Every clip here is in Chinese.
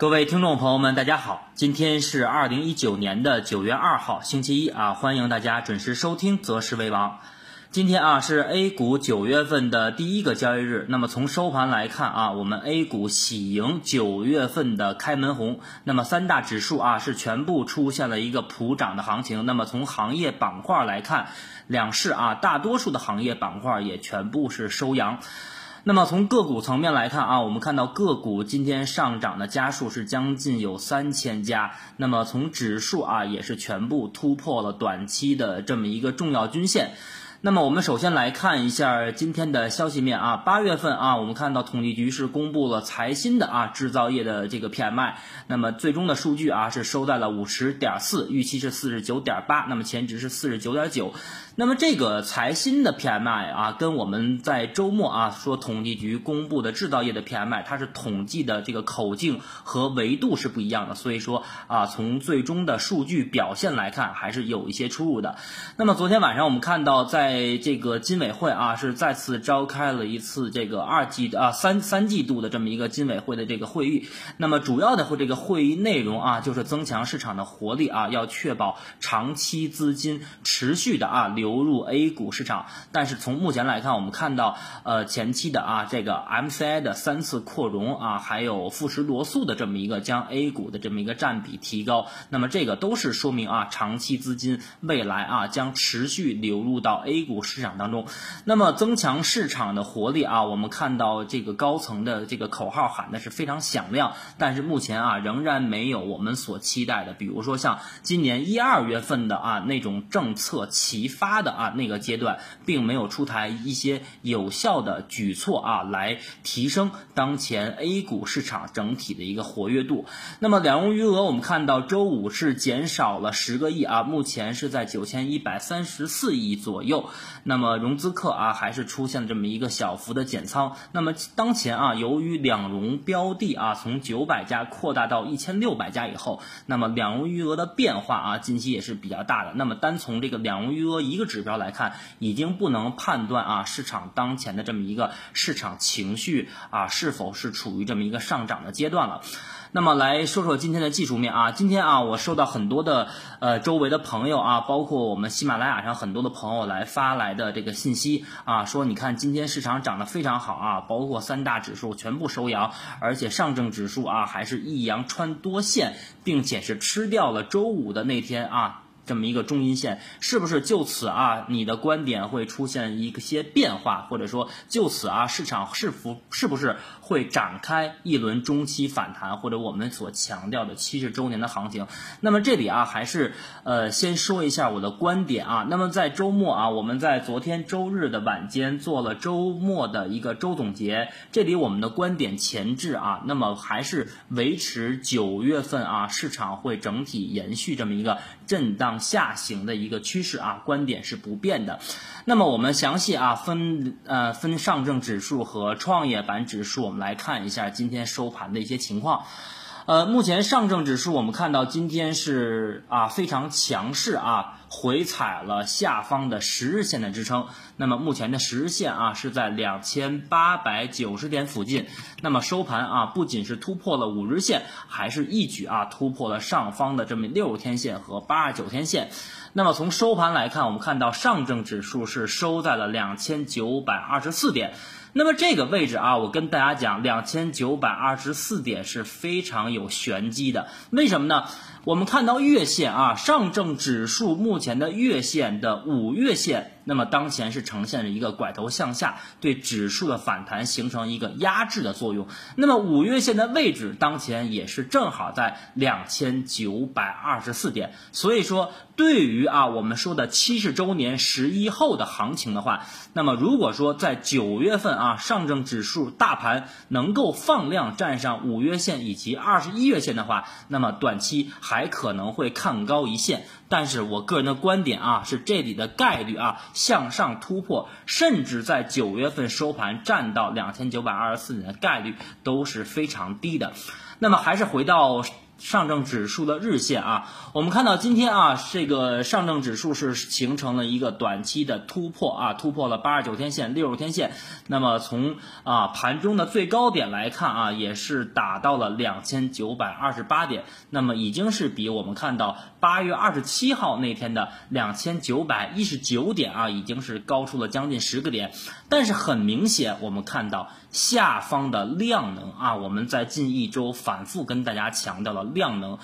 各位听众朋友们，大家好！今天是2019年9月2号，星期一啊，欢迎大家准时收听《择时为王》。今天啊是 A 股9月份的第一个交易日，那么从收盘来看啊，我们 A 股喜迎9月份的开门红。那么三大指数啊是全部出现了一个普涨的行情。那么从行业板块来看，两市啊大多数的行业板块也全部是收阳。那么从个股层面来看啊，我们看到个股今天上涨的家数是将近有3000家。那么从指数啊也是全部突破了短期的这么一个重要均线。那么我们首先来看一下今天的消息面啊，8月份啊，我们看到统计局是公布了财新的啊制造业的这个 PMI， 那么最终的数据啊是收在了 50.4， 预期是 49.8， 那么前值是 49.9。 那么这个财新的 PMI 啊，跟我们在周末啊说统计局公布的制造业的 PMI， 它是统计的这个口径和维度是不一样的，所以说啊，从最终的数据表现来看还是有一些出入的。那么昨天晚上我们看到在这个金委会啊是再次召开了一次这个三季度的这么一个金委会的这个会议。那么主要的这个会议内容啊，就是增强市场的活力啊，要确保长期资金持续的啊流入 A 股市场。但是从目前来看，我们看到前期的啊这个 MCI 的3次扩容啊，还有富时罗素的这么一个将 A 股的这么一个占比提高，那么这个都是说明啊长期资金未来啊将持续流入到 A 股市场当中。那么增强市场的活力啊，我们看到这个高层的这个口号喊的是非常响亮，但是目前啊仍然没有我们所期待的，比如说像今年1、2月份的啊那种政策齐发的啊那个阶段，并没有出台一些有效的举措啊来提升当前 A 股市场整体的一个活跃度。那么两融余额我们看到周五是减少了10个亿啊，目前是在9134亿左右。那么融资客啊还是出现了这么一个小幅的减仓。那么当前啊，由于两融标的啊从900家扩大到1600家以后，那么两融余额的变化啊近期也是比较大的。那么单从这个两融余额一个指标来看，已经不能判断啊市场当前的这么一个市场情绪啊是否是处于这么一个上涨的阶段了。那么来说说今天的技术面啊，今天啊我收到很多的周围的朋友啊，包括我们喜马拉雅上很多的朋友来发来的这个信息啊，说你看今天市场涨得非常好啊，包括三大指数全部收阳，而且上证指数啊还是一阳穿多线，并且是吃掉了周五的那天啊这么一个中阴线，是不是就此啊你的观点会出现一些变化，或者说就此啊市场是不是会展开一轮中期反弹，或者我们所强调的70周年的行情。那么这里啊还是先说一下我的观点啊。那么在周末啊，我们在昨天周日的晚间做了周末的一个周总结，这里我们的观点前置啊，那么还是维持9月份啊市场会整体延续这么一个震荡下行的一个趋势啊，观点是不变的。那么我们详细啊分上证指数和创业板指数，我们来看一下今天收盘的一些情况。目前上证指数我们看到今天是啊非常强势啊，回踩了下方的10日线的支撑。那么目前的10日线啊是在2890点附近。那么收盘啊不仅是突破了5日线，还是一举啊突破了上方的这么60天线和89天线。那么从收盘来看，我们看到上证指数是收在了2924点。那么这个位置啊，我跟大家讲，2924点是非常有玄机的。为什么呢？我们看到月线啊，上证指数目前的月线的5月线，那么当前是呈现着一个拐头向下，对指数的反弹形成一个压制的作用。那么5月线的位置当前也是正好在2924点，所以说对于啊我们说的70周年11后的行情的话，那么如果说在9月份啊上证指数大盘能够放量站上5月线以及21月线的话，那么短期还可能会看高一线，但是我个人的观点啊是这里的概率啊向上突破，甚至在9月份收盘站到2924点的概率都是非常低的。那么还是回到上证指数的日线啊，我们看到今天啊，这个上证指数是形成了一个短期的突破啊，突破了89天线、60天线。那么从啊盘中的最高点来看啊，也是打到了2928点，那么已经是比我们看到8月27号那天的2919点啊，已经是高出了将近10个点。但是很明显，我们看到下方的量能啊，我们在近一周反复跟大家强调了。量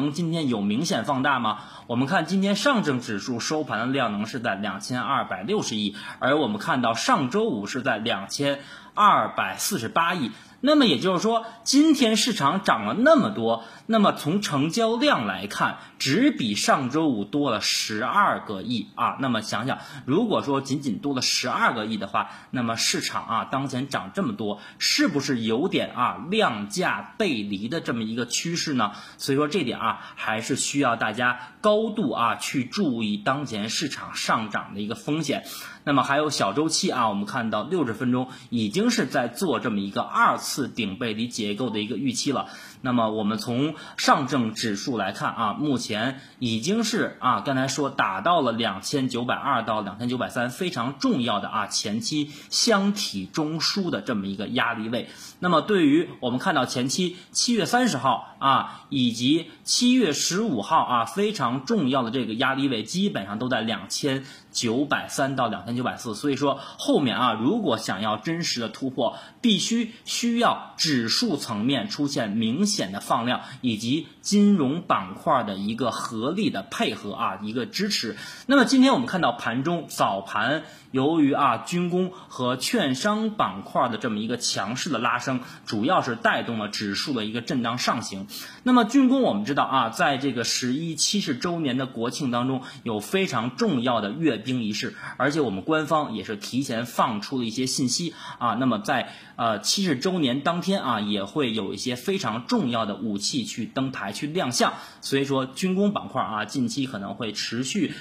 能今天有明显放大吗？我们看今天上证指数收盘的量能是在2260亿，而我们看到上周五是在2248亿。那么也就是说，今天市场涨了那么多，那么从成交量来看，只比上周五多了12个亿啊。那么想想，如果说仅仅多了12个亿的话，那么市场啊当前涨这么多，是不是有点啊量价背离的这么一个趋势呢？所以说这点啊，还是需要大家高度啊去注意当前市场上涨的一个风险。那么还有小周期啊，我们看到60分钟已经是在做这么一个2次顶背离结构的一个预期了。那么我们从上证指数来看啊，目前已经是啊刚才说打到了2920到2930非常重要的啊前期箱体中枢的这么一个压力位。那么对于我们看到前期7月30号啊以及7月15号啊非常重要的这个压力位，基本上都在2930到2940，所以说后面啊如果想要真实的突破，必须需要指数层面出现明显的放量，以及金融板块的一个合力的配合啊一个支持。那么今天我们看到盘中早盘由于啊军工和券商板块的这么一个强势的拉升，主要是带动了指数的一个震荡上行。那么军工我们知道啊，在这个1170周年的国庆当中有非常重要的阅兵仪式，而且我们官方也是提前放出了一些信息啊。那么在70周年当天啊，也会有一些非常重要的武器去登台去亮相，所以说军工板块啊近期可能会持续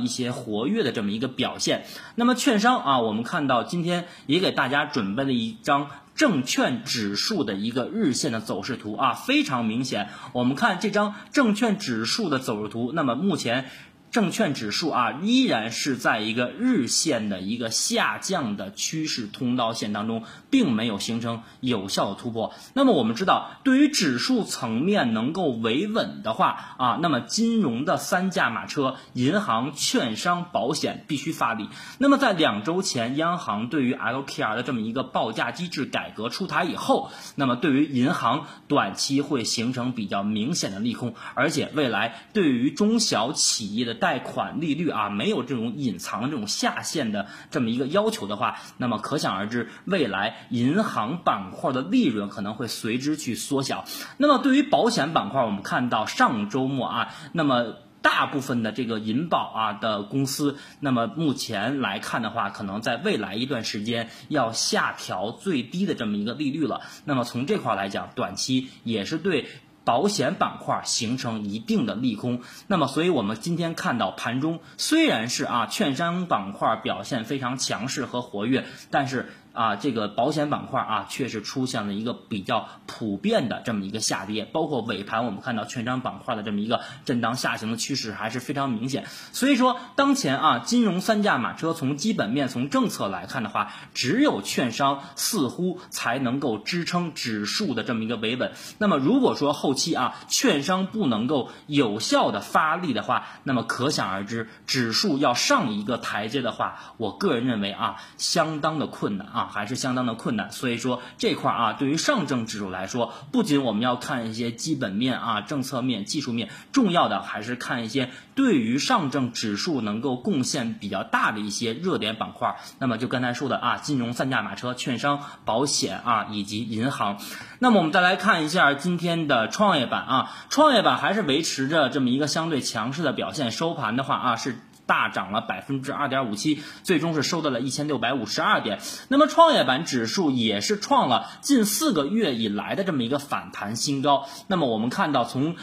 一些活跃的这么一个表现。那么券商啊，我们看到今天也给大家准备了一张证券指数的一个日线的走势图啊，非常明显，我们看这张证券指数的走势图，那么目前证券指数啊依然是在一个日线的一个下降的趋势通道线当中，并没有形成有效的突破。那么我们知道，对于指数层面能够维稳的话啊，那么金融的三驾马车银行、券商、保险必须发力。那么在2周前央行对于 LPR 的这么一个报价机制改革出台以后，那么对于银行短期会形成比较明显的利空，而且未来对于中小企业的贷款利率啊没有这种隐藏的这种下限的这么一个要求的话，那么可想而知未来银行板块的利润可能会随之去缩小。那么对于保险板块，我们看到上周末啊，那么大部分的这个银保啊的公司，那么目前来看的话，可能在未来一段时间要下调最低的这么一个利率了。那么从这块来讲，短期也是对保险板块形成一定的利空。那么所以我们今天看到盘中虽然是啊券商板块表现非常强势和活跃，但是啊这个保险板块啊确实出现了一个比较普遍的这么一个下跌，包括尾盘我们看到券商板块的这么一个震荡下行的趋势还是非常明显。所以说当前啊金融三驾马车从基本面从政策来看的话，只有券商似乎才能够支撑指数的这么一个维稳。那么如果说后期啊券商不能够有效的发力的话，那么可想而知指数要上一个台阶的话，我个人认为啊相当的困难啊，还是相当的困难。所以说这块啊，对于上证指数来说，不仅我们要看一些基本面啊、政策面、技术面，重要的还是看一些对于上证指数能够贡献比较大的一些热点板块。那么就刚才说的啊，金融三驾马车、券商、保险啊以及银行。那么我们再来看一下今天的创业板啊，创业板还是维持着这么一个相对强势的表现，收盘的话啊是大涨了 2.57%， 最终是收到了1652点。那么创业板指数也是创了近4个月以来的这么一个反弹新高。那么我们看到从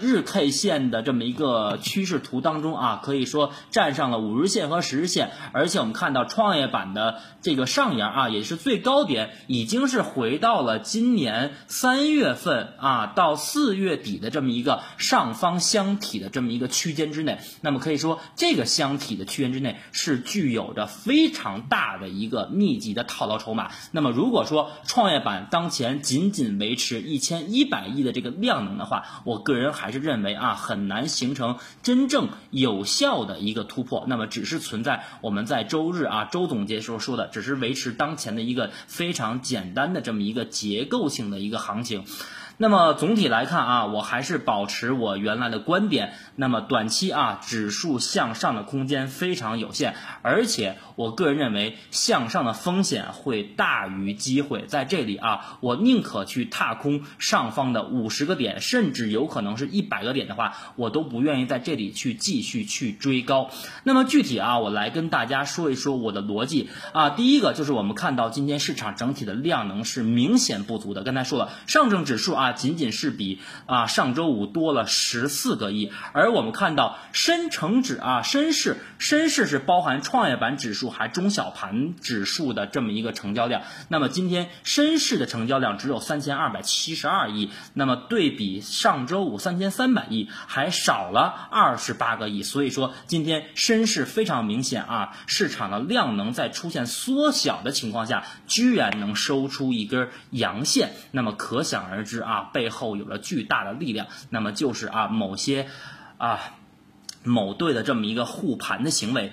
日 K 线的这么一个趋势图当中啊，可以说站上了50日线和10日线，而且我们看到创业板的这个上沿啊，也是最高点已经是回到了今年3月份啊到4月底的这么一个上方箱体的这么一个区间之内。那么可以说这个箱体的区间之内是具有着非常大的一个密集的套牢筹码。那么如果说创业板当前仅仅维持1100亿的这个量能的话，我个人还是认为啊很难形成真正有效的一个突破。那么只是存在我们在周日啊周总结时候说的，只是维持当前的一个非常简单的这么一个结构性的一个行情。那么总体来看啊，我还是保持我原来的观点。那么短期啊，指数向上的空间非常有限，而且我个人认为向上的风险会大于机会。在这里啊，我宁可去踏空上方的50个点，甚至有可能是100个点的话，我都不愿意在这里去继续去追高。那么具体啊，我来跟大家说一说我的逻辑啊。第一个就是我们看到今天市场整体的量能是明显不足的。刚才说了，上证指数啊仅仅是比上周五多了14个亿，而我们看到深市是包含创业板指数还中小盘指数的这么一个成交量。那么今天深市的成交量只有3272亿，那么对比上周五3300亿还少了28个亿。所以说今天深市非常明显啊，市场的量能在出现缩小的情况下居然能收出一根阳线，那么可想而知啊，背后有了巨大的力量，那么就是某队的这么一个护盘的行为。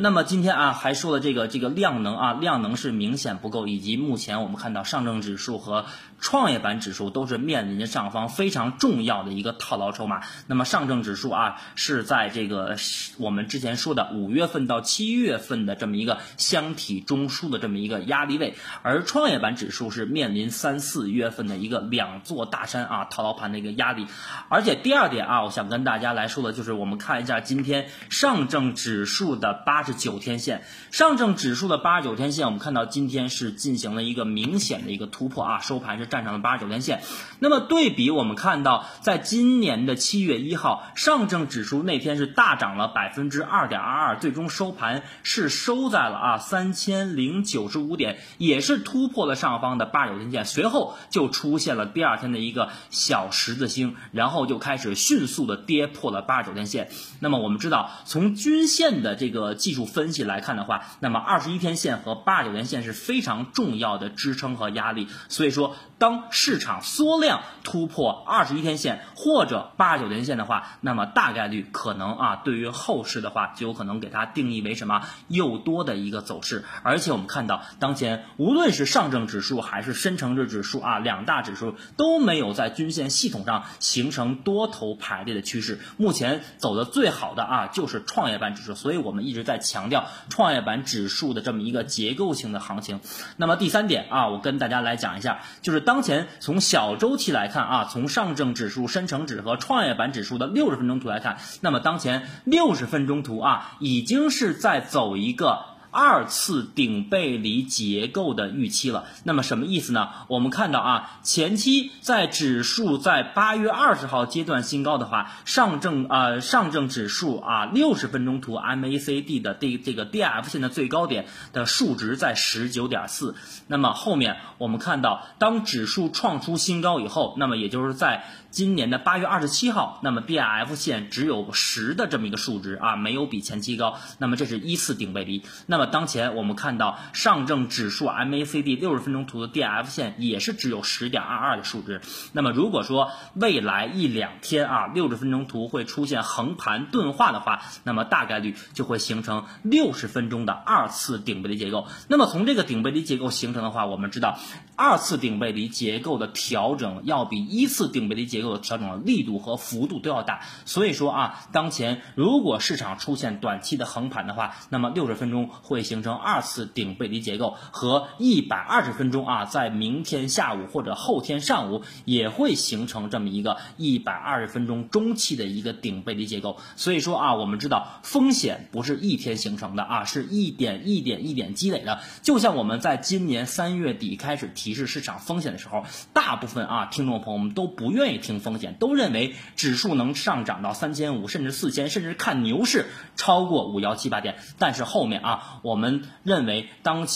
那么今天啊还说了这个量能是明显不够，以及目前我们看到上证指数和创业板指数都是面临着上方非常重要的一个套牢筹码。那么上证指数啊是在这个我们之前说的5月份到7月份的这么一个箱体中枢的这么一个压力位，而创业板指数是面临3、4月份的一个两座大山啊套牢盘的一个压力。而且第二点啊，我想跟大家来说的就是我们看一下今天上证指数的89天线，上证指数的89天线，我们看到今天是进行了一个明显的一个突破啊，收盘是站上了89天线。那么对比我们看到，在今年的7月1号，上证指数那天是大涨了 2.22%， 最终收盘是收在了3095点，也是突破了上方的89天线，随后就出现了第二天的一个小十字星，然后就开始迅速的跌破了89天线。那么我们知道，从均线的这个技术分析来看的话，那么21天线和89天线是非常重要的支撑和压力。所以说当市场缩量突破21天线或者89天线的话，那么大概率可能对于后市的话就有可能给它定义为什么又多的一个走势。而且我们看到当前无论是上证指数还是深成指数两大指数都没有在均线系统上形成多头排列的趋势，目前走的最好的就是创业板指数。所以我们一直在强调创业板指数的这么一个结构性的行情。那么第三点我跟大家来讲一下，就是当前从小周期来看从上证指数、深成指和创业板指数的60分钟图来看，那么当前60分钟图已经是在走一个2次顶背离结构的预期了。那么什么意思呢？我们看到前期在指数在8月20号阶段新高的话，上证指数60分钟图 MACD 的这个 DF 线的最高点的数值在 19.4。 那么后面我们看到当指数创出新高以后，那么也就是在今年的8月27号，那么 DF 线只有10的这么一个数值没有比前期高，那么这是1次顶背离。那么当前我们看到上证指数 MACD 60分钟图的 DF 线也是只有 10.22 的数值。那么如果说未来1-2天60分钟图会出现横盘钝化的话，那么大概率就会形成60分钟的2次顶背离结构。那么从这个顶背离结构形成的话，我们知道2次顶背离结构的调整要比1次顶背离结构的调整的力度和幅度都要大。所以说当前如果市场出现短期的横盘的话，那么60分钟会形成二次顶背离结构，和120分钟在明天下午或者后天上午也会形成这么一个120分钟中期的一个顶背离结构。所以说我们知道风险不是一天形成的是一点一点积累的。就像我们在今年3月底开始提示市场风险的时候，大部分听众朋友们都不愿意听风险，都认为指数能上涨到3500甚至4000，甚至看牛市超过5178点。但是后面我们认为当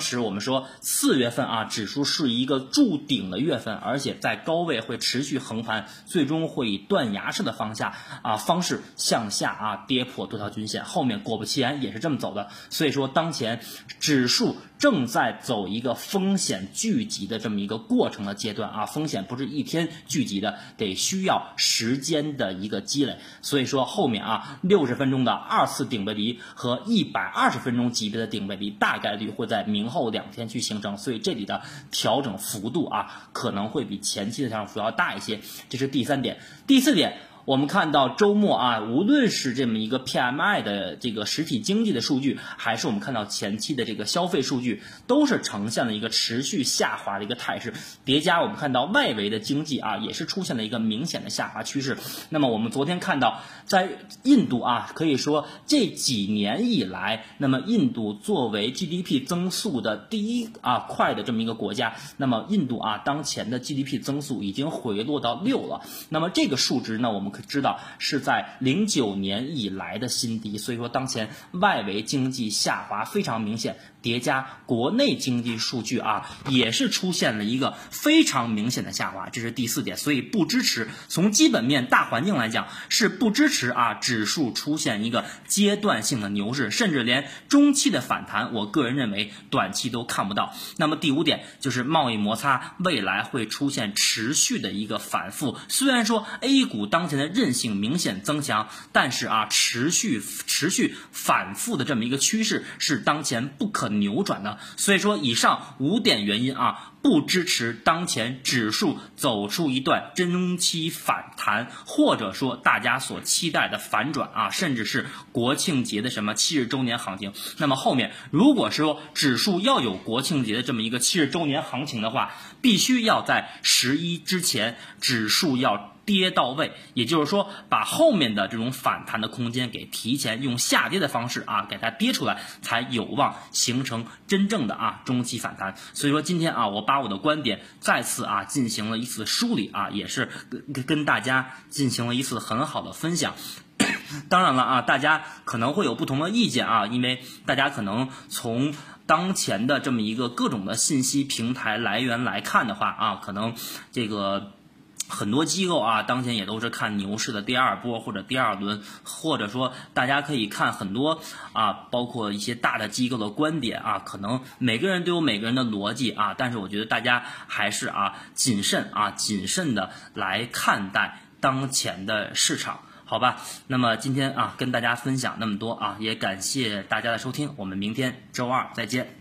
时我们说4月份指数是一个筑顶的月份，而且在高位会持续横盘，最终会以断崖式的方式向下跌破多条均线。后面果不其然也是这么走的。所以说当前指数正在走一个风险聚集的这么一个过程的阶段风险不是一天聚集的，得需要时间的一个积累。所以说后面60分钟的二次顶背离和120分钟级别的顶背离大概率会在明后2天去形成，所以这里的调整幅度可能会比前期的调整幅度要大一些。这是第3点。第4点，我们看到周末无论是这么一个 PMI 的这个实体经济的数据，还是我们看到前期的这个消费数据，都是呈现了一个持续下滑的一个态势。叠加我们看到外围的经济也是出现了一个明显的下滑趋势。那么我们昨天看到在印度可以说这几年以来，那么印度作为 GDP 增速的第一快的这么一个国家，那么印度当前的 GDP 增速已经回落到6了。那么这个数值呢，我们可知道是在09年以来的新低。所以说当前外围经济下滑非常明显，叠加国内经济数据也是出现了一个非常明显的下滑。这是第4点。所以不支持，从基本面大环境来讲是不支持指数出现一个阶段性的牛市，甚至连中期的反弹我个人认为短期都看不到。那么第5点就是贸易摩擦未来会出现持续的一个反复。虽然说 A 股当前的韧性明显增强，但是持续反复的这么一个趋势是当前不可扭转的。所以说以上5点原因不支持当前指数走出一段中期反弹，或者说大家所期待的反转甚至是国庆节的什么70周年行情。那么后面如果说指数要有国庆节的这么一个70周年行情的话，必须要在11之前指数要跌到位，也就是说把后面的这种反弹的空间给提前用下跌的方式给它跌出来，才有望形成真正的中期反弹。所以说今天我把我的观点再次进行了一次梳理也是跟大家进行了一次很好的分享。当然了大家可能会有不同的意见因为大家可能从当前的这么一个各种的信息平台来源来看的话可能这个很多机构当前也都是看牛市的第二波或者第二轮，或者说大家可以看很多包括一些大的机构的观点可能每个人都有每个人的逻辑但是我觉得大家还是谨慎的来看待当前的市场，好吧？那么今天跟大家分享那么多也感谢大家的收听，我们明天周2再见。